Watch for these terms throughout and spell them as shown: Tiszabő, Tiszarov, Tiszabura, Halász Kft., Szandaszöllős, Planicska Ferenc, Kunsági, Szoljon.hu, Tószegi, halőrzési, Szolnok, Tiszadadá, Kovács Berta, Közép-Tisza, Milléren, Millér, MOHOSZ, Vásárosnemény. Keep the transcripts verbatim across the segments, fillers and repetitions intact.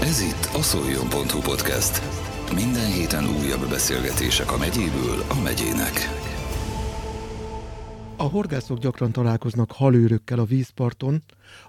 Ez itt a szoljon pont hu podcast. Minden héten újabb beszélgetések a megyéből a megyének. A horgászok gyakran találkoznak halőrökkel a vízparton.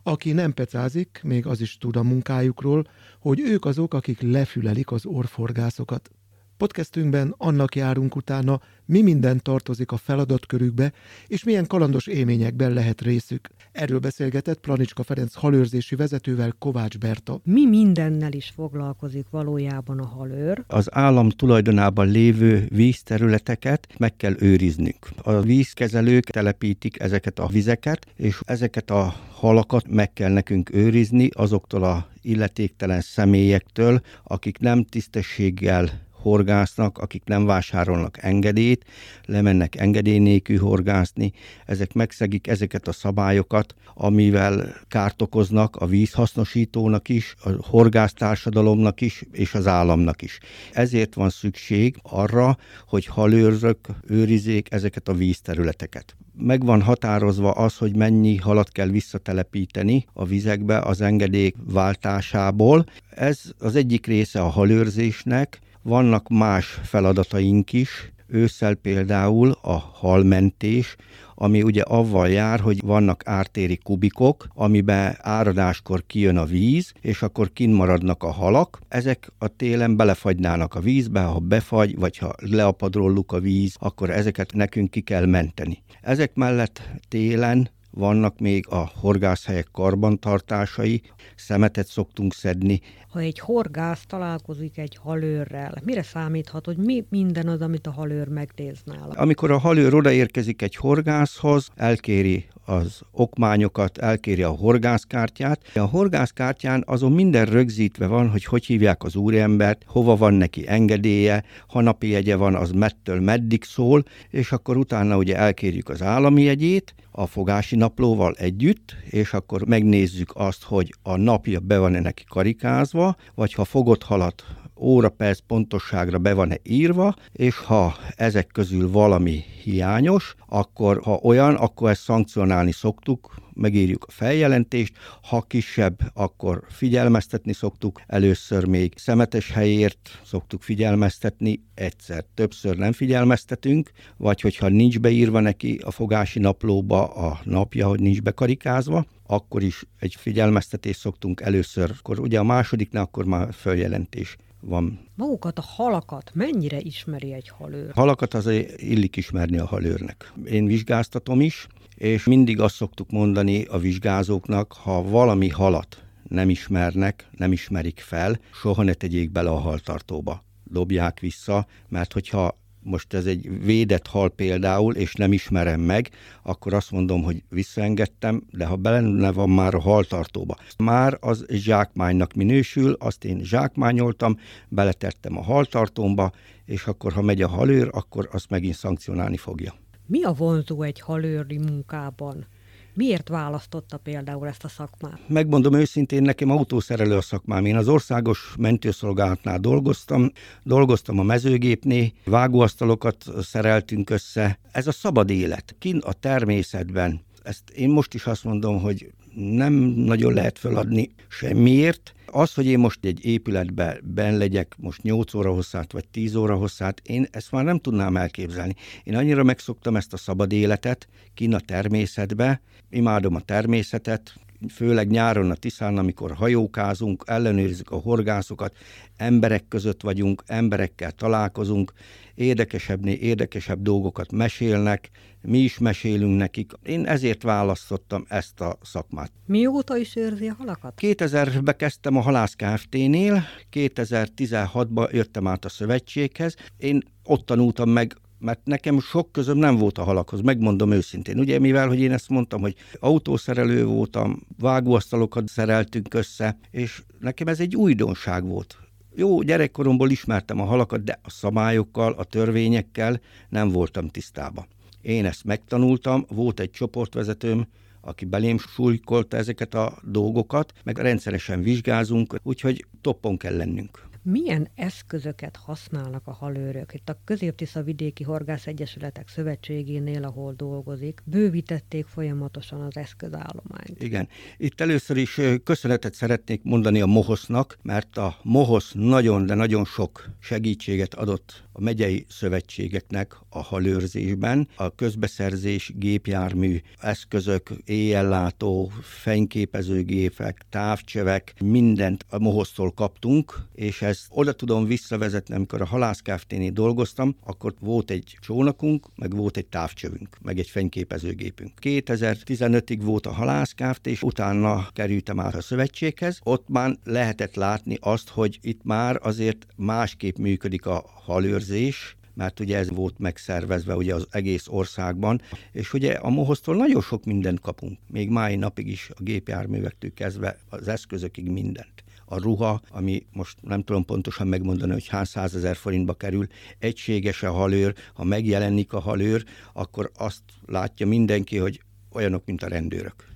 Aki nem pecázik, még az is tud a munkájukról, hogy ők azok, akik lefülelik az orvhorgászokat. Podcastünkben annak járunk utána, mi minden tartozik a feladatkörükbe, és milyen kalandos élményekben lehet részük. Erről beszélgetett Planicska Ferenc halőrzési vezetővel Kovács Berta. Mi mindennel is foglalkozik valójában a halőr? Az állam tulajdonában lévő vízterületeket meg kell őriznünk. A vízkezelők telepítik ezeket a vizeket, és ezeket a halakat meg kell nekünk őrizni azoktól a illetéktelen személyektől, akik nem tisztességgel horgásznak, akik nem vásárolnak engedélyt, lemennek engedély nélkül horgászni, ezek megszegik ezeket a szabályokat, amivel kárt okoznak a vízhasznosítónak is, a horgásztársadalomnak is, és az államnak is. Ezért van szükség arra, hogy halőrök őrizzék ezeket a vízterületeket. Meg van határozva az, hogy mennyi halat kell visszatelepíteni a vizekbe az engedély váltásából. Ez az egyik része a halőrzésnek. Vannak más feladataink is, ősszel például a halmentés, ami ugye avval jár, hogy vannak ártéri kubikok, amiben áradáskor kijön a víz, és akkor kint maradnak a halak. Ezek a télen belefagynának a vízbe, ha befagy, vagy ha leapadrolluk a víz, akkor ezeket nekünk ki kell menteni. Ezek mellett télen vannak még a horgászhelyek karbantartásai, szemetet szoktunk szedni. Ha egy horgász találkozik egy halőrrel, mire számíthat, hogy mi minden az, amit a halőr megnéz nála? Amikor a halőr odaérkezik egy horgászhoz, elkéri az okmányokat, elkéri a horgászkártyát. A horgászkártyán azon minden rögzítve van, hogy hogy hívják az úriembert, hova van neki engedélye, ha napi jegye van, az mettől meddig szól, és akkor utána ugye elkérjük az állami jegyét a fogási naplóval együtt, és akkor megnézzük azt, hogy a napja be van-e neki karikázva, vagy ha fogott halat óra perc pontosságra be van-e írva, és ha ezek közül valami hiányos, akkor ha olyan, akkor ezt szankcionálni szoktuk, megírjuk a feljelentést, ha kisebb, akkor figyelmeztetni szoktuk, először még szemetes helyért szoktuk figyelmeztetni, egyszer, többször nem figyelmeztetünk, vagy hogyha nincs beírva neki a fogási naplóba a napja, hogy nincs bekarikázva, akkor is egy figyelmeztetést szoktunk először, akkor ugye a másodiknál akkor már feljelentés van. Magukat a halakat mennyire ismeri egy halőr? Halakat azért illik ismerni a halőrnek. Én vizsgáztatom is, és mindig azt szoktuk mondani a vizsgázóknak, ha valami halat nem ismernek, nem ismerik fel, soha ne tegyék bele a haltartóba. Dobják vissza, mert hogyha most ez egy védett hal például, és nem ismerem meg, akkor azt mondom, hogy visszaengedtem, de ha benne van már a haltartóba, már az zsákmánynak minősül, azt én zsákmányoltam, beletettem a haltartómba, és akkor ha megy a halőr, akkor azt megint szankcionálni fogja. Mi a vonzó egy halőri munkában? Miért választotta például ezt a szakmát? Megmondom őszintén, nekem autószerelő a szakmám. Én az országos mentőszolgálatnál dolgoztam, dolgoztam a mezőgépnél, vágóasztalokat szereltünk össze. Ez a szabad élet, kint a természetben. Ezt én most is azt mondom, hogy nem nagyon lehet feladni semmiért. Az, hogy én most egy épületben benn legyek, most nyolc óra hosszát, vagy tíz óra hosszát, én ezt már nem tudnám elképzelni. Én annyira megszoktam ezt a szabad életet, kint a természetbe, imádom a természetet, főleg nyáron a Tiszán, amikor hajókázunk, ellenőrizzük a horgászokat, emberek között vagyunk, emberekkel találkozunk, érdekesebbnél érdekesebb dolgokat mesélnek, mi is mesélünk nekik. Én ezért választottam ezt a szakmát. Mióta is őrzi a halakat? kétezerben kezdtem a Halász Kft.-nél, kétezer-tizenhatban jöttem át a szövetséghez. Én ott tanultam meg, mert nekem sok közöm nem volt a halakhoz, megmondom őszintén. Ugye, mivel, hogy én ezt mondtam, hogy autószerelő voltam, vágóasztalokat szereltünk össze, és nekem ez egy újdonság volt. Jó, gyerekkoromból ismertem a halakat, de a szabályokkal, a törvényekkel nem voltam tisztában. Én ezt megtanultam, volt egy csoportvezetőm, aki belém súlykolta ezeket a dolgokat, meg rendszeresen vizsgázunk, úgyhogy toppon kell lennünk. Milyen eszközöket használnak a halőrök? Itt a Közép-Tisza vidéki horgászegyesületek szövetségénél, ahol dolgozik, bővítették folyamatosan az eszközállományt. Igen. Itt először is köszönetet szeretnék mondani a MOHOSZ-nak, mert a MOHOSZ nagyon, de nagyon sok segítséget adott a megyei szövetségeknek a halőrzésben. A közbeszerzés, gépjármű, eszközök, éjjellátó, fényképezőgépek, távcsövek, mindent a MOHOSZ-tól kaptunk, és ezt oda tudom visszavezetni, amikor a Halász Kft.-nél dolgoztam, akkor volt egy csónakunk, meg volt egy távcsövünk, meg egy fényképezőgépünk. kétezer-tizenötig volt a Halász Kft., és utána kerültem át a szövetséghez. Ott már lehetett látni azt, hogy itt már azért másképp működik a halőrzés, mert ugye ez volt megszervezve ugye az egész országban, és ugye a MOHOSZ-tól nagyon sok mindent kapunk. Még mai napig is a gépjárművektől kezdve az eszközökig mindent. A ruha, ami most nem tudom pontosan megmondani, hogy hány százezer forintba kerül, egységes a halőr, ha megjelenik a halőr, akkor azt látja mindenki, hogy olyanok, mint a rendőrök.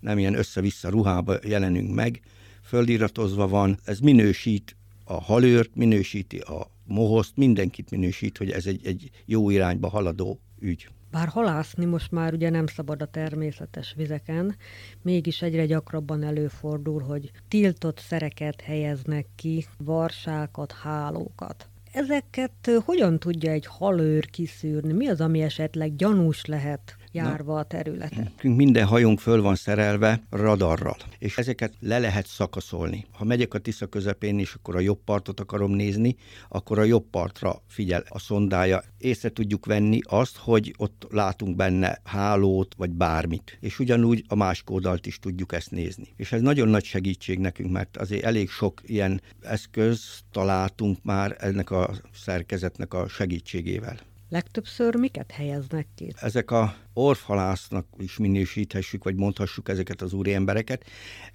Nem ilyen össze-vissza ruhába jelenünk meg, földiratozva van, ez minősít a halőrt, minősíti a MOHOSZ-t, mindenkit minősít, hogy ez egy, egy jó irányba haladó ügy. Bár halászni most már ugye nem szabad a természetes vizeken, mégis egyre gyakrabban előfordul, hogy tiltott szereket helyeznek ki, varsákat, hálókat. Ezeket hogyan tudja egy halőr kiszűrni? Mi az, ami esetleg gyanús lehet járva a területet? Minden hajónk föl van szerelve radarral, és ezeket le lehet szakaszolni. Ha megyek a Tisza közepén, és akkor a jobb partot akarom nézni, akkor a jobb partra figyel a szondája. Észre tudjuk venni azt, hogy ott látunk benne hálót, vagy bármit. És ugyanúgy a másik oldalt is tudjuk ezt nézni. És ez nagyon nagy segítség nekünk, mert azért elég sok ilyen eszköz találtunk már ennek a szerkezetnek a segítségével. Legtöbbször miket helyeznek ki? Ezek a orvhalásznak is minősíthessük, vagy mondhassuk ezeket az úriembereket.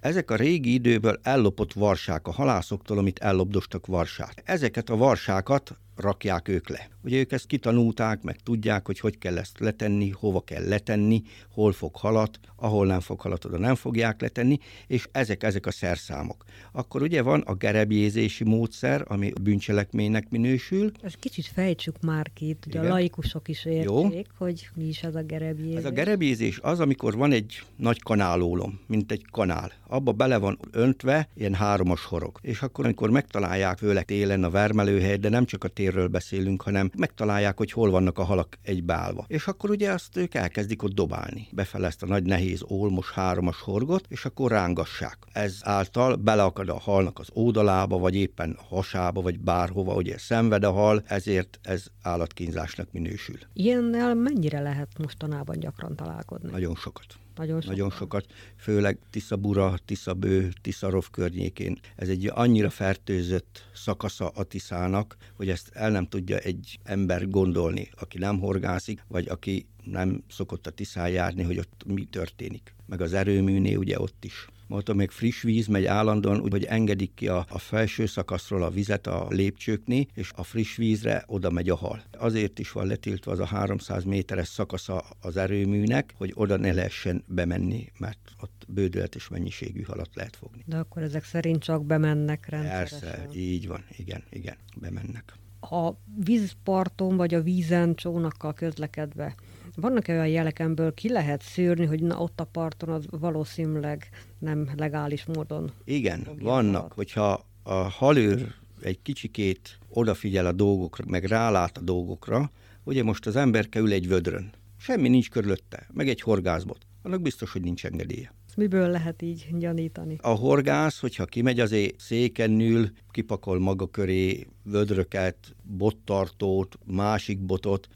Ezek a régi időből ellopott varsák a halászoktól, amit ellopdostak varsát. Ezeket a varsákat rakják ők le. Ugye ők ezt kitanulták, meg tudják, hogy hogy kell ezt letenni, hova kell letenni, hol fog halat, ahol nem fog halat, oda nem fogják letenni, és ezek, ezek a szerszámok. Akkor ugye van a gerebjézési módszer, ami bűncselekménynek minősül. Ezt kicsit fejtsük már ki, ugye igen, a laikusok is értsék, jó, hogy mi is ez a gerebjézés. Ez a gerebjézés az, amikor van egy nagy kanálólom, mint egy kanál. Abba bele van öntve ilyen hármas horog. És akkor, amikor megtalálják, főleg télen a vermelőhely, de nem csak a tél erről beszélünk, hanem megtalálják, hogy hol vannak a halak egybeállva. És akkor ugye azt ők elkezdik ott dobálni. Befele ezt a nagy nehéz olmos háromas horgot, és akkor rángassák. Ez által beleakad a halnak az ódalába, vagy éppen a hasába, vagy bárhova, ugye szenved a hal, ezért ez állatkínzásnak minősül. Ilyennel mennyire lehet mostanában gyakran találkozni? Nagyon sokat. Nagyon sokat. Nagyon sokat, főleg Tiszabura, Tiszabő, Tiszarov környékén. Ez egy annyira fertőzött szakasza a Tiszának, hogy ezt el nem tudja egy ember gondolni, aki nem horgászik, vagy aki nem szokott a Tiszán járni, hogy ott mi történik. Meg az erőműnél ugye ott is. Mondtam, még friss víz megy állandóan, úgyhogy engedik ki a, a felső szakaszról a vizet a lépcsőknél, és a friss vízre oda megy a hal. Azért is van letiltva az a háromszáz méteres szakasza az erőműnek, hogy oda ne lehessen bemenni, mert ott bődületes mennyiségű halat lehet fogni. De akkor ezek szerint csak bemennek rendszeresen? Persze, így van, igen, igen, bemennek. A vízparton vagy a vízen csónakkal közlekedve vannak olyan jelekemből ki lehet szűrni, hogy na ott a parton az valószínűleg nem legális módon? Igen, vannak. Hogyha a halőr egy kicsikét odafigyel a dolgokra, meg rálát a dolgokra, ugye most az emberke ül egy vödrön, semmi nincs körülötte, meg egy horgászbot, annak biztos, hogy nincs engedélye. Miből lehet így gyanítani? A horgász, hogyha kimegy, azért széken ül, kipakol maga köré vödröket, bottartót, másik botot,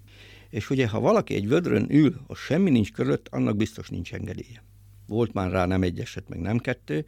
és ugye, ha valaki egy vödrön ül, az semmi nincs körülött, annak biztos nincs engedélye. Volt már rá nem egy eset, meg nem kettő.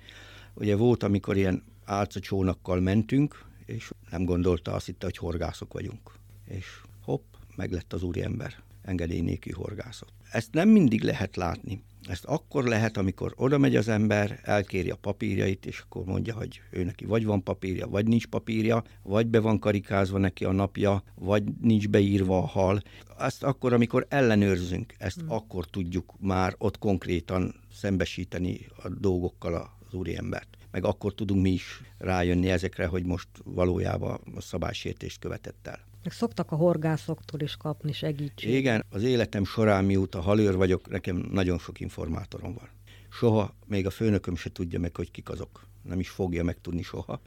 Ugye volt, amikor ilyen álcacsónakkal mentünk, és nem gondolta, azt hitte, hogy horgászok vagyunk. És hopp, meg lett az úriember engedély nélkül horgászat. Ezt nem mindig lehet látni. Ezt akkor lehet, amikor oda megy az ember, elkéri a papírjait, és akkor mondja, hogy ő neki vagy van papírja, vagy nincs papírja, vagy be van karikázva neki a napja, vagy nincs beírva a hal. Ezt akkor, amikor ellenőrzünk, ezt hmm. akkor tudjuk már ott konkrétan szembesíteni a dolgokkal az úriembert. meg akkor tudunk mi is rájönni ezekre, hogy most valójában a szabálysértést követett el. Meg szoktak a horgászoktól is kapni segítséget. Igen, az életem során, mióta halőr vagyok, nekem nagyon sok informátorom van. Soha még a főnököm se tudja meg, hogy kik azok. Nem is fogja megtudni soha.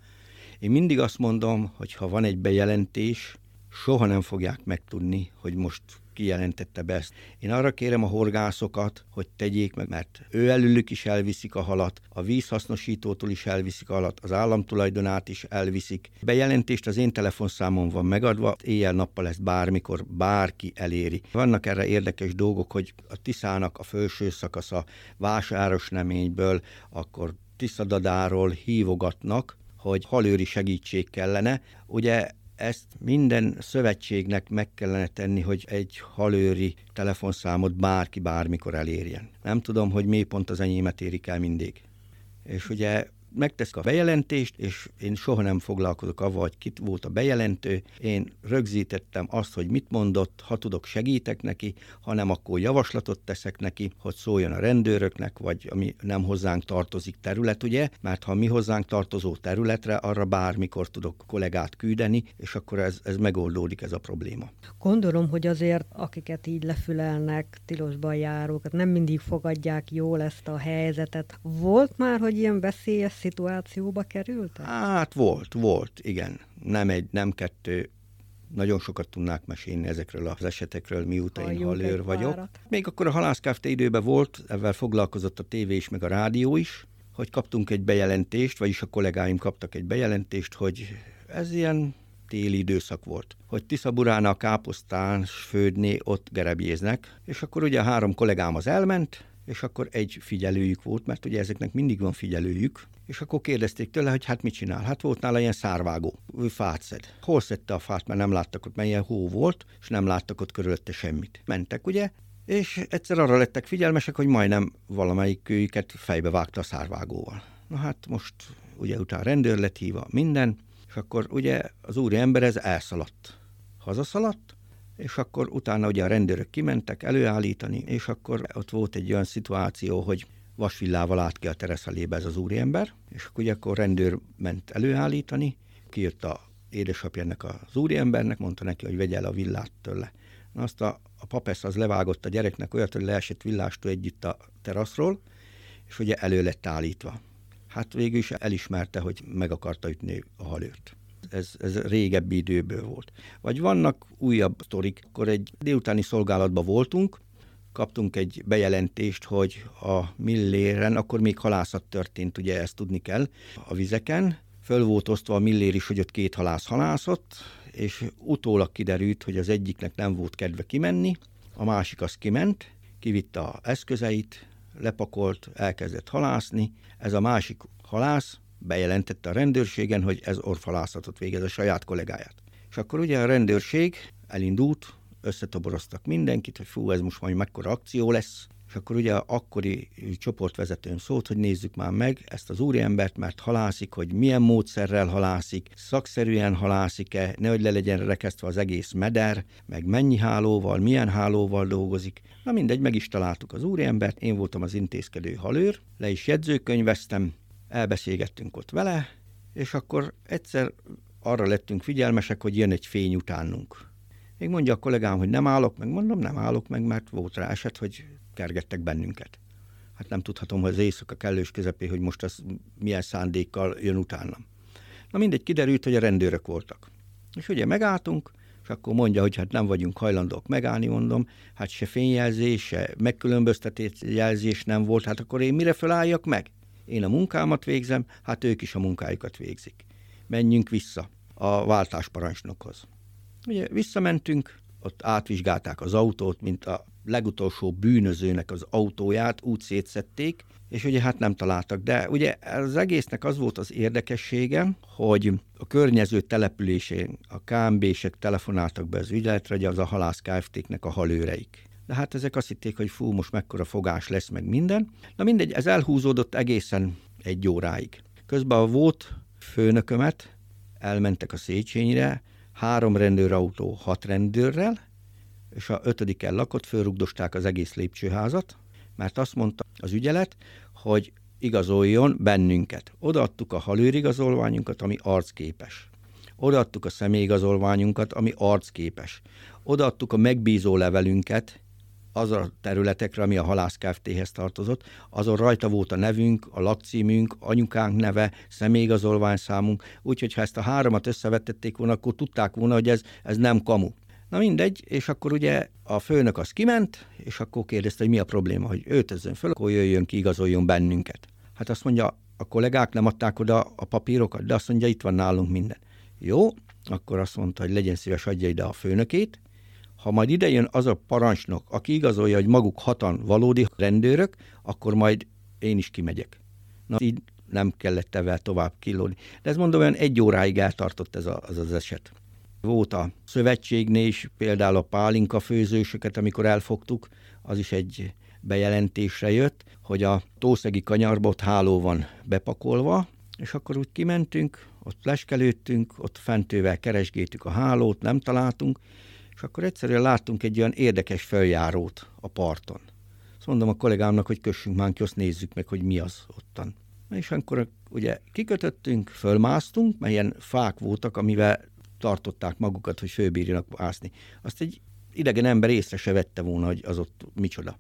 Én mindig azt mondom, hogy ha van egy bejelentés, soha nem fogják megtudni, hogy most ki jelentette be ezt. Én arra kérem a horgászokat, hogy tegyék meg, mert ő előlük is elviszik a halat, a vízhasznosítótól is elviszik a halat, az államtulajdonát is elviszik. Bejelentést az én telefonszámon van megadva, éjjel-nappal ezt bármikor bárki eléri. Vannak erre érdekes dolgok, hogy a Tiszának a felső szakasza Vásárosneményből, akkor Tiszadadáról hívogatnak, hogy halőri segítség kellene. Ugye ezt minden szövetségnek meg kellene tenni, hogy egy halőri telefonszámot bárki bármikor elérjen. Nem tudom, hogy mi pont az enyémet érik el mindig. És ugye megteszik a bejelentést, és én soha nem foglalkozok avval, hogy ki volt a bejelentő. Én rögzítettem azt, hogy mit mondott, ha tudok, segítek neki, ha nem, akkor javaslatot teszek neki, hogy szóljon a rendőröknek, vagy ami nem hozzánk tartozik terület, ugye? Mert ha mi hozzánk tartozó területre, arra bármikor tudok kollégát küldeni, és akkor ez, ez megoldódik ez a probléma. Gondolom, hogy azért, akiket így lefülelnek, tilosban járók, nem mindig fogadják jól ezt a helyzetet. Volt már, hogy ilyen veszélyes szituációba kerültek? Hát volt, volt, igen. Nem egy, nem kettő. Nagyon sokat tudnák mesélni ezekről az esetekről, mióta Halljunk én halőr vagyok. Várat. Még akkor a Halász Kft. Időben volt, ezzel foglalkozott a tévé is, meg a rádió is, hogy kaptunk egy bejelentést, vagyis a kollégáim kaptak egy bejelentést, hogy ez ilyen téli időszak volt, hogy Tiszaburán a káposztán fődni, ott gerebjéznek, és akkor ugye a három kollégám az elment, és akkor egy figyelőjük volt, mert ugye ezeknek mindig van figyelőjük, és akkor kérdezték tőle, hogy hát mit csinál. Hát volt nála ilyen szárvágó, ő fát szed. Hol szedte a fát, mert nem láttak ott, mert ilyen hó volt, és nem láttak ott körülötte semmit. Mentek, ugye, és egyszer arra lettek figyelmesek, hogy majdnem valamelyik őket fejbe vágta a szárvágóval. Na hát most ugye utána rendőr lett hívva, minden, és akkor ugye az úri ember ez elszaladt. Hazaszaladt, és akkor utána ugye a rendőrök kimentek előállítani, és akkor ott volt egy olyan szituáció, hogy vasvillával állt ki a tereszelébe ez az úriember, és akkor ugye akkor rendőr ment előállítani, kijött a édesapja ennek az úriembernek, mondta neki, hogy vegye el a villát tőle. Na azt a, a papesz az levágott a gyereknek olyat, hogy leesett villástól együtt a teraszról, és ugye elő lett állítva. Hát végül is elismerte, hogy meg akarta ütni a halőrt. Ez, ez régebbi időből volt. Vagy vannak újabb sztorik, akkor egy délutáni szolgálatban voltunk, kaptunk egy bejelentést, hogy a Milléren, akkor még halászat történt, ugye ezt tudni kell, a vizeken. Föl volt osztva a Millér is, hogy ott két halász halászott, és utólag kiderült, hogy az egyiknek nem volt kedve kimenni, a másik az kiment, kivitte az eszközeit, lepakolt, elkezdett halászni, ez a másik halász bejelentette a rendőrségen, hogy ez orvhalászatot végez a saját kollégáját. És akkor ugye a rendőrség elindult, összetoboroztak mindenkit, hogy fú, ez most majd mekkora akció lesz. És akkor ugye akkori csoportvezetőn szólt, hogy nézzük már meg ezt az úriembert, mert halászik, hogy milyen módszerrel halászik, szakszerűen halászik-e, nehogy le legyen rekesztve az egész meder, meg mennyi hálóval, milyen hálóval dolgozik. Na mindegy, meg is találtuk az úriembert, én voltam az intézkedő halőr, le is jegyzőkönyveztem, elbeszélgettünk ott vele, és akkor egyszer arra lettünk figyelmesek, hogy jön egy fény utánunk. Még mondja a kollégám, hogy nem állok meg, mondom, nem állok meg, mert volt rá eset, hogy kergettek bennünket. Hát nem tudhatom, hogy az éjszaka kellős közepén, hogy most az milyen szándékkal jön utánam. Na mindegy, kiderült, hogy a rendőrök voltak. És ugye megálltunk, és akkor mondja, hogy hát nem vagyunk hajlandók megállni, mondom, hát se fényjelzés, se megkülönböztetés jelzés nem volt, hát akkor én mire felálljak meg? Én a munkámat végzem, hát ők is a munkájukat végzik. Menjünk vissza a váltásparancsnokhoz. Ugye visszamentünk, ott átvizsgálták az autót, mint a legutolsó bűnözőnek az autóját, úgy szétszedték, és ugye hát nem találtak. De ugye az egésznek az volt az érdekessége, hogy a környező településén a ká em bé-sek telefonáltak be az ügyeletre, hogy az a Halász Kft.-nek a halőreik. De hát ezek azt hitték, hogy fú, most mekkora fogás lesz, meg minden. Na mindegy, ez elhúzódott egészen egy óráig. Közben a volt főnökömet elmentek a Széchenyire, három rendőrautó hat rendőrrel, és a ötödikkel lakott, fölrugdosták az egész lépcsőházat, mert azt mondta az ügyelet, hogy igazoljon bennünket. Odaadtuk a halőrigazolványunkat, ami arcképes. Odaadtuk a személyigazolványunkat, ami arcképes. Odaadtuk a megbízó levelünket, az a területekre, ami a Halász Kft.-hez tartozott, azon rajta volt a nevünk, a lakcímünk, anyukánk neve, személyigazolványszámunk, úgyhogy ha ezt a háromat összevetették volna, akkor tudták volna, hogy ez, ez nem kamu. Na mindegy, és akkor ugye a főnök az kiment, és akkor kérdezte, hogy mi a probléma, hogy őt ezzön föl, akkor jöjjön ki, igazoljon bennünket. Hát azt mondja, a kollégák nem adták oda a papírokat, de azt mondja, itt van nálunk minden. Jó, akkor azt mondta, hogy legyen szíves, adja ide a főnökét. Ha majd idejön az a parancsnok, aki igazolja, hogy maguk hatan valódi rendőrök, akkor majd én is kimegyek. Na, így nem kellett evel tovább kilódni. De ezt mondom, olyan egy óráig eltartott ez a, az az eset. Volt a szövetségnél is, például a pálinka főzősöket, amikor elfogtuk, az is egy bejelentésre jött, hogy a tószegi kanyarba ott háló van bepakolva, és akkor úgy kimentünk, ott leskelődtünk, ott fentővel keresgéltük a hálót, nem találtunk, és akkor egyszerűen láttunk egy olyan érdekes feljárót a parton. Azt mondom a kollégámnak, hogy kössünk már ki, azt nézzük meg, hogy mi az ottan. És akkor ugye kikötöttünk, fölmásztunk, mert ilyen fák voltak, amivel tartották magukat, hogy fölbírjanak ászni. Azt egy idegen ember észre se vette volna, hogy az ott micsoda.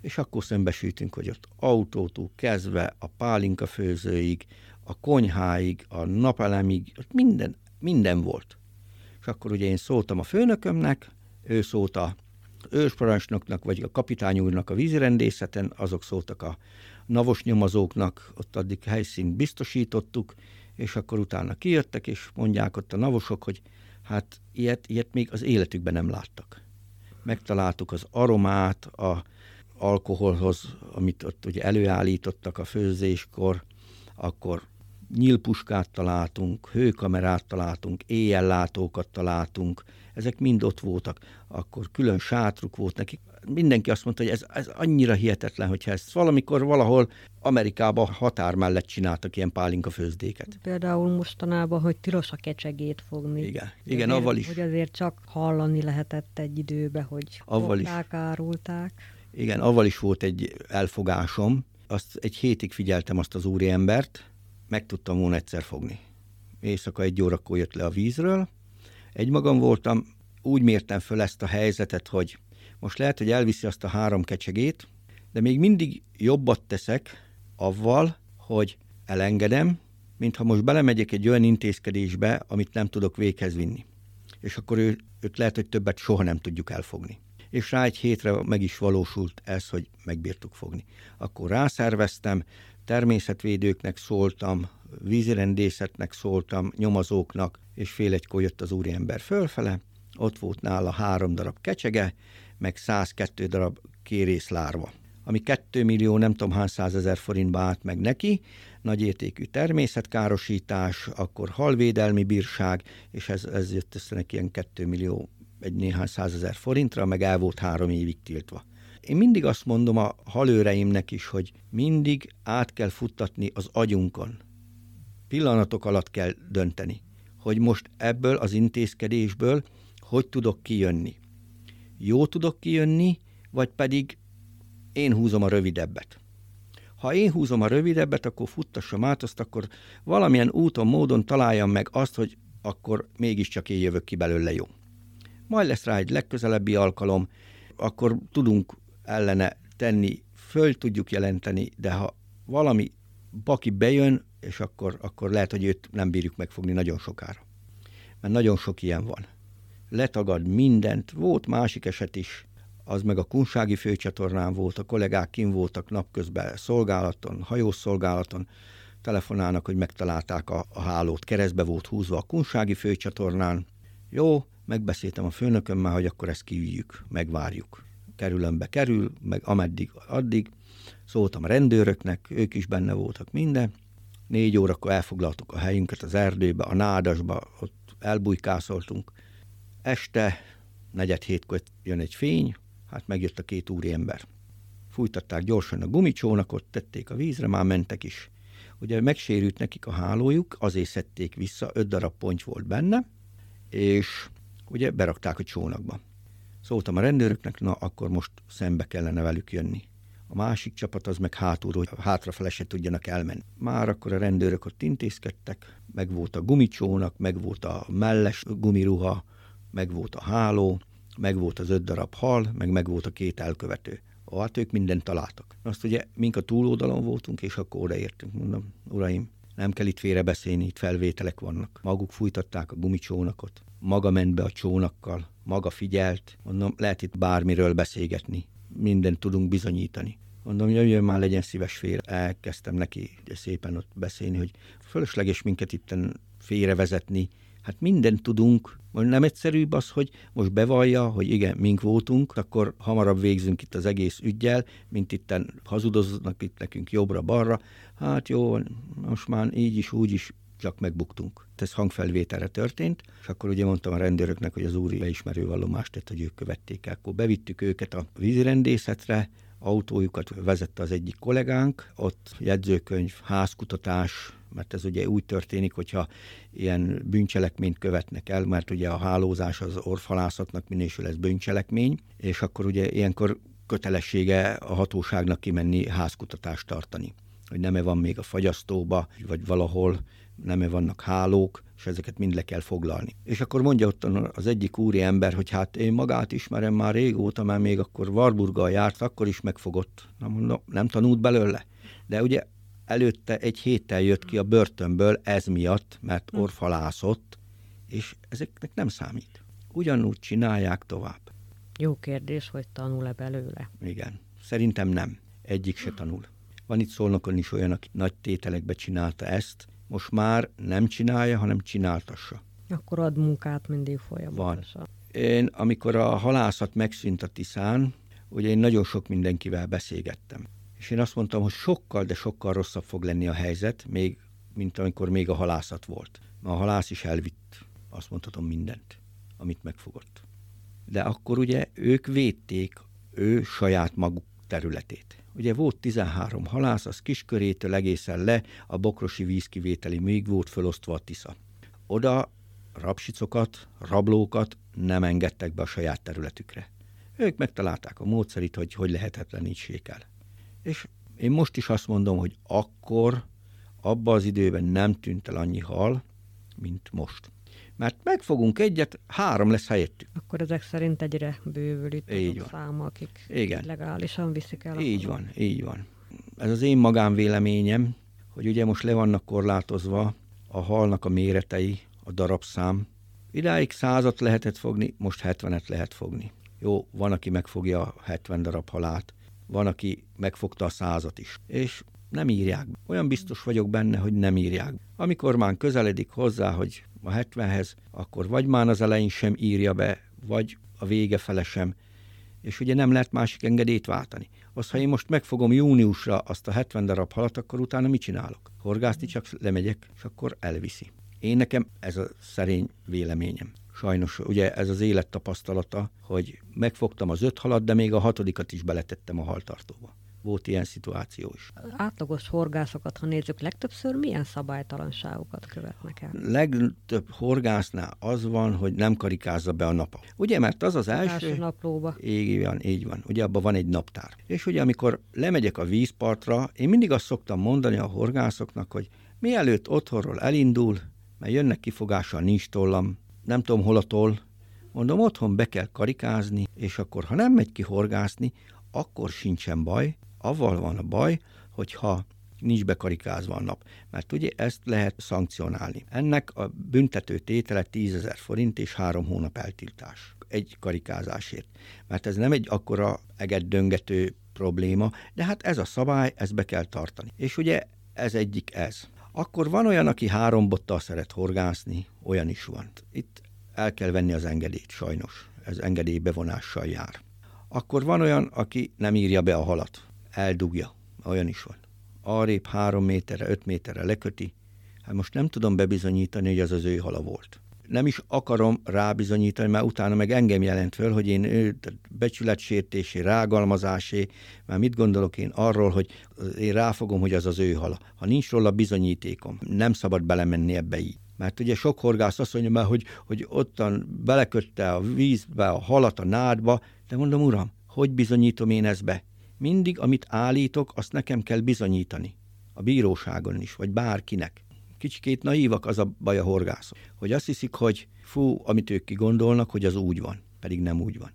És akkor szembesültünk, hogy ott autótól kezdve a pálinka főzőig, a konyháig, a napelemig, ott minden, minden volt. És akkor ugye én szóltam a főnökömnek, ő szólt a őrsparancsnoknak, vagy a kapitány úrnak a vízrendészeten, azok szóltak a navos nyomozóknak, ott addig helyszínt biztosítottuk, és akkor utána kijöttek, és mondják ott a navosok, hogy hát ilyet, ilyet még az életükben nem láttak. Megtaláltuk az aromát, a alkoholhoz, amit ott ugye előállítottak a főzéskor, akkor nyílpuskát találtunk, hőkamerát találtunk, éjjellátókat találtunk, ezek mind ott voltak, akkor külön sátruk volt nekik. Mindenki azt mondta, hogy ez, ez annyira hihetetlen, hogyha ezt valamikor valahol Amerikában határ mellett csináltak ilyen pálinka főzdéket. Például mostanában, hogy tilos a kecsegét fogni. Igen, igen, azért, avval is. Hogy azért csak hallani lehetett egy időbe, hogy fogták, árulták. Igen, avval is volt egy elfogásom. Azt egy hétig figyeltem azt az úriembert, meg tudtam volna egyszer fogni. Éjszaka egy órakor jött le a vízről, egymagam voltam, úgy mértem föl ezt a helyzetet, hogy most lehet, hogy elviszi azt a három kecsegét, de még mindig jobbat teszek avval, hogy elengedem, mintha most belemegyek egy olyan intézkedésbe, amit nem tudok véghez vinni. És akkor ő, őt lehet, hogy többet soha nem tudjuk elfogni. És rá egy hétre meg is valósult ez, hogy megbírtuk fogni. Akkor rászerveztem, természetvédőknek szóltam, vízrendészetnek szóltam, nyomozóknak, és fél egykor jött az úriember fölfele, ott volt nála három darab kecsege, meg százkettő darab kérészlárva, ami kettő millió, nem tudom hány százezer forintba állt meg neki, nagyértékű természetkárosítás, akkor halvédelmi bírság, és ez, ez jött össze neki ilyen kettő millió, egy néhány százezer forintra, meg el volt három évig tiltva. Én mindig azt mondom a halőreimnek is, hogy mindig át kell futtatni az agyunkon. Pillanatok alatt kell dönteni, hogy most ebből az intézkedésből hogy tudok kijönni. Jó tudok kijönni, vagy pedig én húzom a rövidebbet. Ha én húzom a rövidebbet, akkor futtassam át azt, akkor valamilyen úton, módon találjam meg azt, hogy akkor mégiscsak én jövök ki belőle jó. Majd lesz rá egy legközelebbi alkalom, akkor tudunk ellene tenni, föl tudjuk jelenteni, de ha valami baki bejön, és akkor, akkor lehet, hogy őt nem bírjuk megfogni nagyon sokára. Mert nagyon sok ilyen van. Letagad mindent, volt másik eset is, az meg a Kunsági főcsatornán volt, a kollégák kint voltak napközben szolgálaton, hajószolgálaton, telefonálnak, hogy megtalálták a, a hálót, keresztbe volt húzva a Kunsági főcsatornán. Jó, megbeszéltem a főnökömmel, hogy akkor ezt kiüljük, megvárjuk. Kerülönbe kerül, meg ameddig, addig. Szóltam a rendőröknek, ők is benne voltak minden. Négy órakor elfoglaltuk a helyünket az erdőbe, a nádasba, ott elbújkászoltunk. Este, negyed hétkor jön egy fény, hát megjött a két úriember. Fújtatták gyorsan a gumicsónakot, tették a vízre, már mentek is. Ugye megsérült nekik a hálójuk, azért szedték vissza, öt darab ponty volt benne, és ugye berakták a csónakba. Szóltam a rendőröknek, na akkor most szembe kellene velük jönni. a másik csapat az meg hátulról, hátrafele se tudjanak elmenni. Már akkor a rendőrök ott intézkedtek, meg volt a gumicsónak, meg volt a melles gumiruha, meg volt a háló, meg volt az öt darab hal, meg meg volt a két elkövető. Hát ők mindent találtak. Azt ugye, mink a túloldalon voltunk, és akkor odaértünk, mondom, uraim, nem kell itt félrebeszélni, itt felvételek vannak. Maguk fújtatták a gumicsónakot, maga ment be a csónakkal, maga figyelt, mondom, lehet itt bármiről beszélgetni, mindent tudunk bizonyítani. Mondom, jöjjön már, legyen szíves félre. Elkezdtem neki szépen ott beszélni, hogy fölösleges minket itten félrevezetni. Hát mindent tudunk, nem egyszerűbb az, hogy most bevallja, hogy igen, mink voltunk, akkor hamarabb végzünk itt az egész üggyel, mint itten hazudoznak itt nekünk jobbra-balra. Hát jó, most már így is, úgy is, csak megbuktunk. Ez hangfelvételre történt, és akkor ugye mondtam a rendőröknek, hogy az úri beismerő vallomást tett, hogy ők követték el. Akkor bevittük őket a vízrendészetre, autójukat vezette az egyik kollégánk, ott jegyzőkönyv, házkutatás, mert ez ugye úgy történik, hogyha ilyen bűncselekményt követnek el, mert ugye a hálózás az orvhalászatnak minősül, ez bűncselekmény, és akkor ugye ilyenkor kötelessége a hatóságnak kimenni házkutatást tartani, hogy nem-e van még a fagyasztóba, vagy valahol nem-e vannak hálók, és ezeket mind le kell foglalni. És akkor mondja ott az egyik úri ember, hogy hát én magát ismerem már régóta, mert még akkor Warburggal járt, akkor is megfogott. Na mondom, nem tanult belőle. De ugye előtte egy héttel jött ki a börtönből ez miatt, mert orvhalászott, és ezeknek nem számít. Ugyanúgy csinálják tovább. Jó kérdés, hogy tanul-e belőle? Igen. Szerintem nem. Egyik se tanul. Van itt Szolnokon is olyan, aki nagy tételekbe csinálta ezt, most már nem csinálja, hanem csináltassa. Akkor ad munkát mindig folyamatosan. Van. Én, amikor a halászat megszűnt a Tiszán, ugye én nagyon sok mindenkivel beszélgettem. És én azt mondtam, hogy sokkal, de sokkal rosszabb fog lenni a helyzet, még, mint amikor még a halászat volt. A halász is elvitt, azt mondhatom, mindent, amit megfogott. De akkor ugye ők védték ő saját maguk területét. Ugye volt tizenhárom halász, az Kiskörétől egészen le, a bokrosi vízkivételi még volt fölosztva a Tisza. Oda rapsicokat, rablókat nem engedtek be a saját területükre. Ők megtalálták a módszerit, hogy hogy lehetetlenítsék el. És én most is azt mondom, hogy akkor, abban az időben nem tűnt el annyi hal, mint most. Mert megfogunk egyet, három lesz helyettük. Akkor ezek szerint egyre bővül itt a száma, akik igen. legálisan viszik el. Így van, így van. Ez az én magánvéleményem, hogy ugye most le vannak korlátozva a halnak a méretei, a darabszám. Idáig százat lehetett fogni, most hetvenet lehet fogni. Jó, van, aki megfogja a hetven darab halát, van, aki megfogta a százat is. És nem írják be. Olyan biztos vagyok benne, hogy nem írják be. Amikor már közeledik hozzá, hogy a hetvenhez, akkor vagy már az elején sem írja be, vagy a vége fele sem. És ugye nem lehet másik engedélyt váltani. Azt, ha én most megfogom júniusra azt a hetven darab halat, akkor utána mit csinálok? Horgászni csak lemegyek, és akkor elviszi. Én nekem ez a szerény véleményem. Sajnos, ugye ez az élet tapasztalata, hogy megfogtam az öt halat, de még a hatodikat is beletettem a haltartóba. Volt ilyen szituáció is. Átlagos horgászokat, ha nézzük, legtöbbször milyen szabálytalanságokat követnek el? Legtöbb horgásznál az van, hogy nem karikázza be a nap. Ugye, mert az az első... első naplóba. Így van, így van. Ugye abban van egy naptár. És ugye, amikor lemegyek a vízpartra, én mindig azt szoktam mondani a horgászoknak, hogy mielőtt otthonról elindul, mert jönnek kifogással, nincs tollam, nem tudom hol a toll, mondom, otthon be kell karikázni, és akkor, ha nem megy ki horgászni, akkor sincsen baj. Avval van a baj, hogyha nincs bekarikázva a nap. Mert ugye ezt lehet szankcionálni. Ennek a büntető tétele tízezer forint és három hónap eltiltás egy karikázásért. Mert ez nem egy akkora eget döngető probléma, de hát ez a szabály, ezt be kell tartani. És ugye ez egyik ez. Akkor van olyan, aki három bottal szeret horgászni, olyan is van. Itt el kell venni az engedélyt, sajnos. Ez engedélybevonással jár. Akkor van olyan, aki nem írja be a halat. Eldugja. Olyan is van. Arrébb három méterre, öt méterre leköti. Hát most nem tudom bebizonyítani, hogy az az ő hala volt. Nem is akarom rábizonyítani, mert utána meg engem jelent föl, hogy én őt becsületsértésé, rágalmazásé, mert mit gondolok én arról, hogy én ráfogom, hogy az az ő hala. Ha nincs róla bizonyítékom, nem szabad belemenni ebbe így. Mert ugye sok horgász azt mondja már, hogy, hogy ottan belekötte a vízbe a halat a nádba, de mondom, uram, hogy bizonyítom én ezt be? Mindig, amit állítok, azt nekem kell bizonyítani. A bíróságon is, vagy bárkinek. Kicsikét naívak, az a baj a horgászok. Hogy azt hiszik, hogy fú, amit ők kigondolnak, hogy az úgy van. Pedig nem úgy van.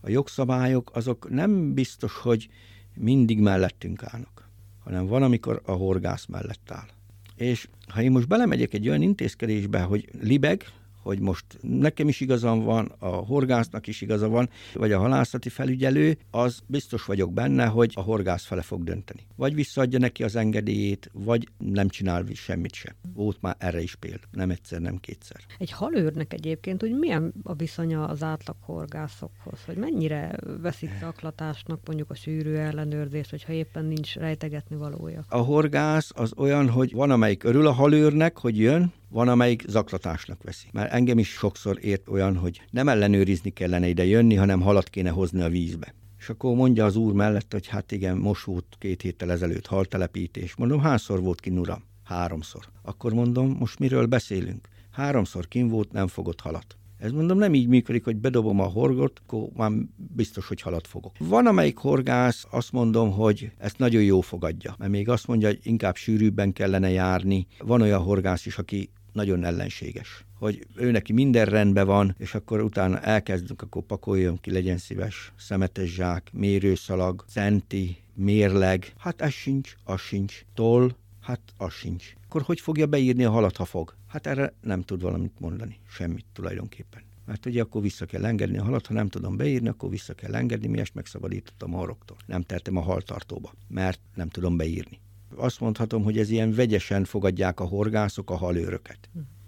A jogszabályok azok nem biztos, hogy mindig mellettünk állnak, hanem van, amikor a horgász mellett áll. És ha én most belemegyek egy olyan intézkedésbe, hogy libeg, hogy most nekem is igazam van, a horgásznak is igaza van, vagy a halászati felügyelő, az biztos vagyok benne, hogy a horgász fele fog dönteni. Vagy visszaadja neki az engedélyét, vagy nem csinál semmit sem. Volt már erre is példa, nem egyszer, nem kétszer. Egy halőrnek egyébként, hogy milyen a viszonya az átlag horgászokhoz? Hogy mennyire veszik zaklatásnak mondjuk a sűrű ellenőrzést, hogyha éppen nincs rejtegetni valója? A horgász az olyan, hogy van, amelyik örül a halőrnek, hogy jön, van, amelyik zaklatásnak veszi. Már engem is sokszor ért olyan, hogy nem ellenőrizni kellene ide jönni, hanem halat kéne hozni a vízbe. És akkor mondja az úr mellett, hogy hát igen, most volt két héttel ezelőtt haltelepítés. Mondom, hányszor volt kint, uram? Háromszor. Akkor mondom, most miről beszélünk? Háromszor kint volt, nem fogott halat. Ez mondom, nem így működik, hogy bedobom a horgot, akkor már biztos, hogy halat fogok. Van, amelyik horgász, azt mondom, hogy ezt nagyon jó fogadja. Mert még azt mondja, hogy inkább sűrűbben kellene járni. Van olyan horgász is, aki nagyon ellenséges, hogy ő neki minden rendben van, és akkor utána elkezdünk, akkor pakoljon ki, legyen szíves, szemetes zsák, mérőszalag, centi, mérleg, hát ez sincs, az sincs, toll, hát az sincs. Akkor hogy fogja beírni a halat, ha fog? Hát erre nem tud valamit mondani, semmit tulajdonképpen. Mert ugye akkor vissza kell engedni a halat, ha nem tudom beírni, akkor vissza kell engedni, mi ezt megszabadítottam a haroktól. Nem tettem a haltartóba, mert nem tudom beírni. Azt mondhatom, hogy ez ilyen vegyesen fogadják a horgászok a halőröket.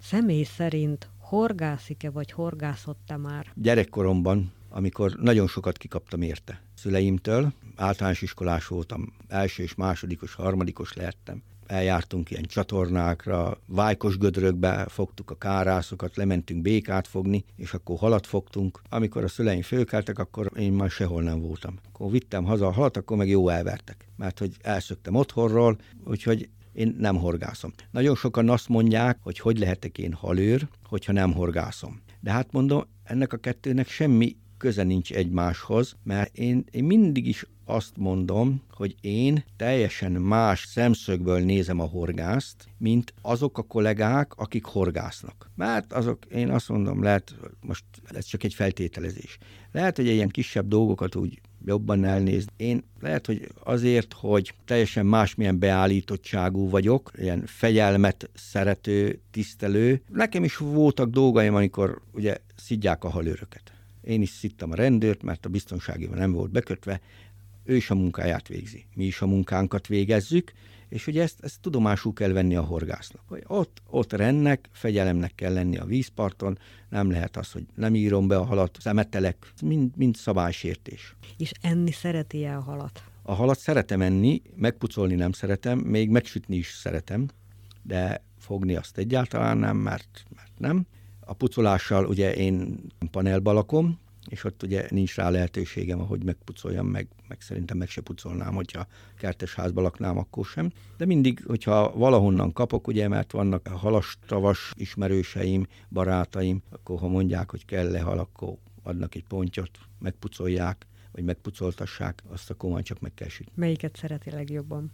Személy szerint horgászik-e, vagy horgászott-e már? Gyerekkoromban, amikor nagyon sokat kikaptam érte szüleimtől, általános iskolás voltam, első és másodikos, harmadikos lehettem. Eljártunk ilyen csatornákra, vájkos gödrökbe fogtuk a kárászokat, lementünk békát fogni, és akkor halat fogtunk. Amikor a szüleim fölkeltek, akkor én már sehol nem voltam. Akkor vittem haza a halat, akkor meg jó elvertek, mert hogy elszöktem otthonról, úgyhogy én nem horgászom. Nagyon sokan azt mondják, hogy hogy lehetek én halőr, hogyha nem horgászom. De hát mondom, ennek a kettőnek semmi köze nincs egymáshoz, mert én, én mindig is azt mondom, hogy én teljesen más szemszögből nézem a horgászt, mint azok a kollégák, akik horgásznak. Mert azok, én azt mondom, lehet, most ez csak egy feltételezés, lehet, hogy ilyen kisebb dolgokat úgy jobban elnézni. Én lehet, hogy azért, hogy teljesen másmilyen beállítottságú vagyok, ilyen fegyelmet szerető, tisztelő. Nekem is voltak dolgaim, amikor ugye szidják a halőröket. Én is szittem a rendőrt, mert a biztonságiban nem volt bekötve, ő is a munkáját végzi. Mi is a munkánkat végezzük, és ugye ezt, ezt tudomásul kell venni a horgásznak. Hogy ott, ott rendnek, fegyelemnek kell lenni a vízparton, nem lehet az, hogy nem írom be a halat, szemetelek, mind, mind szabálysértés. És enni szereti-e a halat? A halat szeretem enni, megpucolni nem szeretem, még megsütni is szeretem, de fogni azt egyáltalán nem, mert, mert nem. A pucolással ugye én panelba lakom, és ott ugye nincs rá lehetőségem, ahogy megpucoljam, meg, meg szerintem meg se pucolnám, hogyha kertes házba laknám, akkor sem. De mindig, hogyha valahonnan kapok, ugye, mert vannak halastavas ismerőseim, barátaim, akkor ha mondják, hogy kell-e hal, akkor adnak egy pontyot, megpucolják, vagy megpucoltassák, azt akkor már csak meg kell sütni. Melyiket szereti legjobban?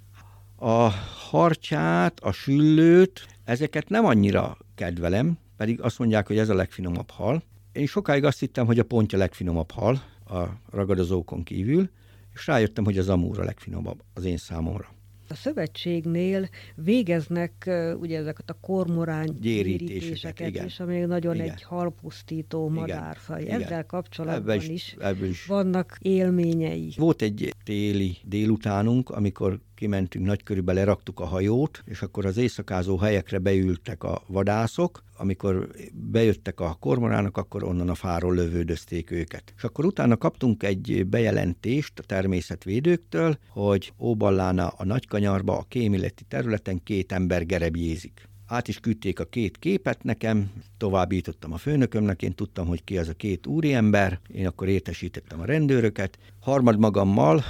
A harcsát, a süllőt, ezeket nem annyira kedvelem, pedig azt mondják, hogy ez a legfinomabb hal. Én sokáig azt hittem, hogy a pontja legfinomabb hal a ragadozókon kívül, és rájöttem, hogy az amúr a legfinomabb az én számomra. A szövetségnél végeznek ugye ezeket a kormorány gyérítéseket, és ami nagyon igen. Egy halpusztító madárfaj. Ezzel igen. Kapcsolatban is, is, is vannak élményei. Volt egy téli délutánunk, amikor kimentünk Nagykörűbe, leraktuk a hajót, és akkor az éjszakázó helyekre beültek a vadászok, amikor bejöttek a kormoránok, akkor onnan a fáról lövődözték őket. És akkor utána kaptunk egy bejelentést a természetvédőktől, hogy Óballán a Nagykanyarba, a kémilleti területen két ember gerebjézik. Át is küldték a két képet nekem, továbbítottam a főnökömnek, én tudtam, hogy ki az a két úriember, én akkor értesítettem a rendőröket. Harmad magammal,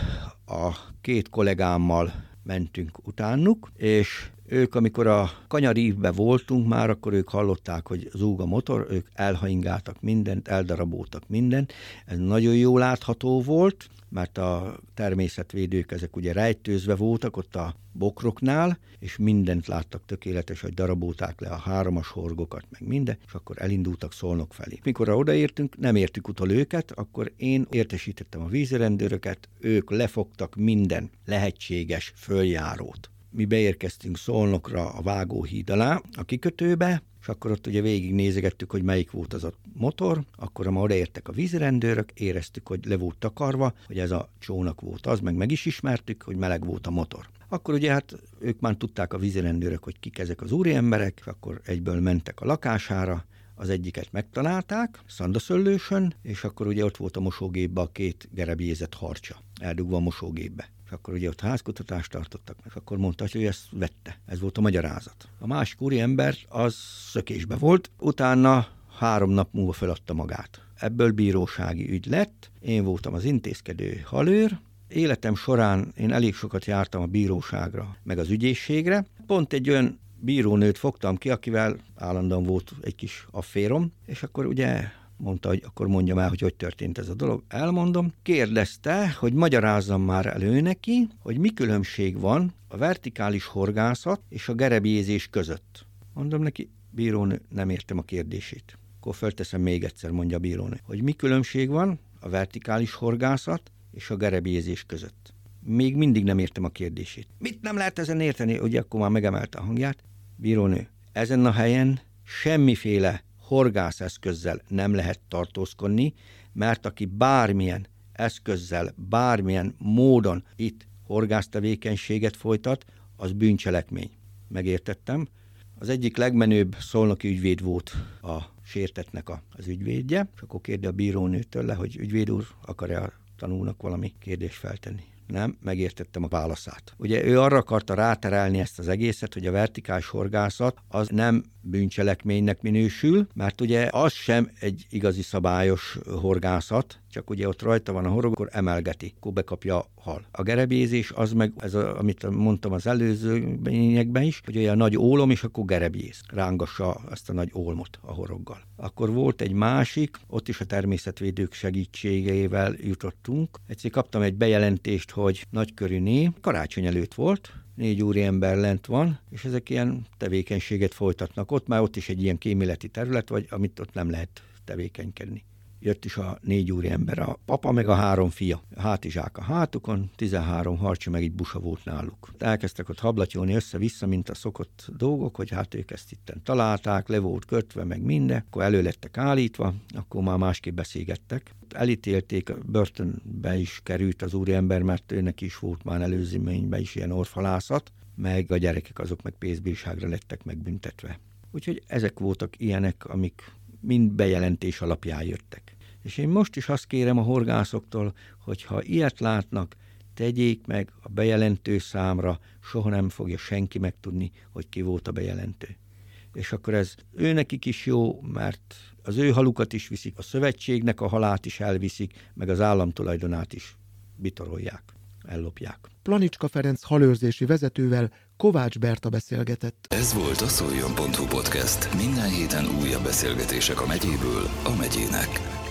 a két kollégámmal mentünk utánuk, és Ők, amikor a kanyarívbe voltunk már, akkor ők hallották, hogy zúg a motor, ők elhaingáltak mindent, eldaraboltak mindent. Ez nagyon jól látható volt, mert a természetvédők ezek ugye rejtőzve voltak ott a bokroknál, és mindent láttak tökéletes, hogy darabolták le a háromas horgokat, meg minden, és akkor elindultak Szolnok felé. Mikor odaértünk, nem értük utol őket, akkor én értesítettem a vízirendőröket, ők lefogtak minden lehetséges följárót. Mi beérkeztünk Szolnokra a vágóhíd alá, a kikötőbe, és akkor ott ugye végignézegettük, hogy melyik volt az a motor, akkor ma odaértek a vízrendőrök, éreztük, hogy le volt takarva, hogy ez a csónak volt az, meg meg is ismertük, hogy meleg volt a motor. Akkor ugye hát ők már tudták a vízrendőrök, hogy kik ezek az úriemberek, és akkor egyből mentek a lakására, az egyiket megtalálták, Szandaszöllősön, és akkor ugye ott volt a mosógépbe a két gerebjézett harcsa, eldugva a mosógépbe. Akkor ugye ott házkutatást tartottak, és akkor mondta, hogy ő ezt vette. Ez volt a magyarázat. A másik úriember az szökésbe volt, utána három nap múlva feladta magát. Ebből bírósági ügy lett, én voltam az intézkedő halőr. Életem során én elég sokat jártam a bíróságra, meg az ügyészségre. Pont egy olyan bírónőt fogtam ki, akivel állandóan volt egy kis afférom, és akkor ugye... mondta, hogy akkor mondjam el, hogy hogy történt ez a dolog. Elmondom. Kérdezte, hogy magyarázzam már elő neki, hogy mi különbség van a vertikális horgászat és a gerebjézés között. Mondom neki, bírónő, nem értem a kérdését. Akkor felteszem még egyszer, mondja a bírónő, hogy mi különbség van a vertikális horgászat és a gerebjézés között. Még mindig nem értem a kérdését. Mit nem lehet ezen érteni? Ugye akkor már megemelte a hangját. Bírónő, ezen a helyen semmiféle horgászeszközzel nem lehet tartózkodni, mert aki bármilyen eszközzel, bármilyen módon itt horgásztevékenységet folytat, az bűncselekmény. Megértettem. Az egyik legmenőbb szolnoki ügyvéd volt a sértetnek az ügyvédje, és akkor kérde a bírónőtől le, hogy ügyvéd úr, akar-e a tanulnak valami kérdést feltenni? Nem, megértettem a válaszát. Ugye ő arra akarta ráterelni ezt az egészet, hogy a vertikális horgászat az nem bűncselekménynek minősül, mert ugye az sem egy igazi szabályos horgászat, csak ugye ott rajta van a horog, akkor emelgeti, akkor bekapja a hal. A gerebjézés az meg, ez a, amit mondtam az előző lényekben is, hogy olyan nagy ólom, és akkor gerebjéz, rángassa ezt a nagy ólmot a horoggal. Akkor volt egy másik, ott is a természetvédők segítségével jutottunk. Egyszer kaptam egy bejelentést, hogy Nagykörűné karácsony előtt volt, négy úriember lent van, és ezek ilyen tevékenységet folytatnak. Ott már ott is egy ilyen kéméleti terület, vagy amit ott nem lehet tevékenykedni. Jött is a négy úriember, a papa meg a három fia. A hátizsák a hátukon, tizenhárom harcsa meg egy busa volt náluk. Elkezdtek ott hablatyolni össze-vissza, mint a szokott dolgok, hogy hát ők ezt itten találták, le volt kötve, meg minden. Akkor elő lettek állítva, akkor már másképp beszélgettek. Elítélték, börtönbe is került az úriember, mert őnek is volt már előzményben is ilyen orvhalászat, meg a gyerekek azok meg pénzbírságra lettek megbüntetve. Úgyhogy ezek voltak ilyenek, amik mind bejelentés alapján jöttek. És én most is azt kérem a horgászoktól, hogy ha ilyet látnak, tegyék meg a bejelentő számra, soha nem fogja senki megtudni, hogy ki volt a bejelentő. És akkor ez őnekik is jó, mert az ő halukat is viszik, a szövetségnek a halát is elviszik, meg az államtulajdonát is bitorolják, ellopják. Planicska Ferenc halőrzési vezetővel Kovács Berta beszélgetett. Ez volt a szoljon pont hu podcast. Minden héten újabb beszélgetések a megyéből a megyének.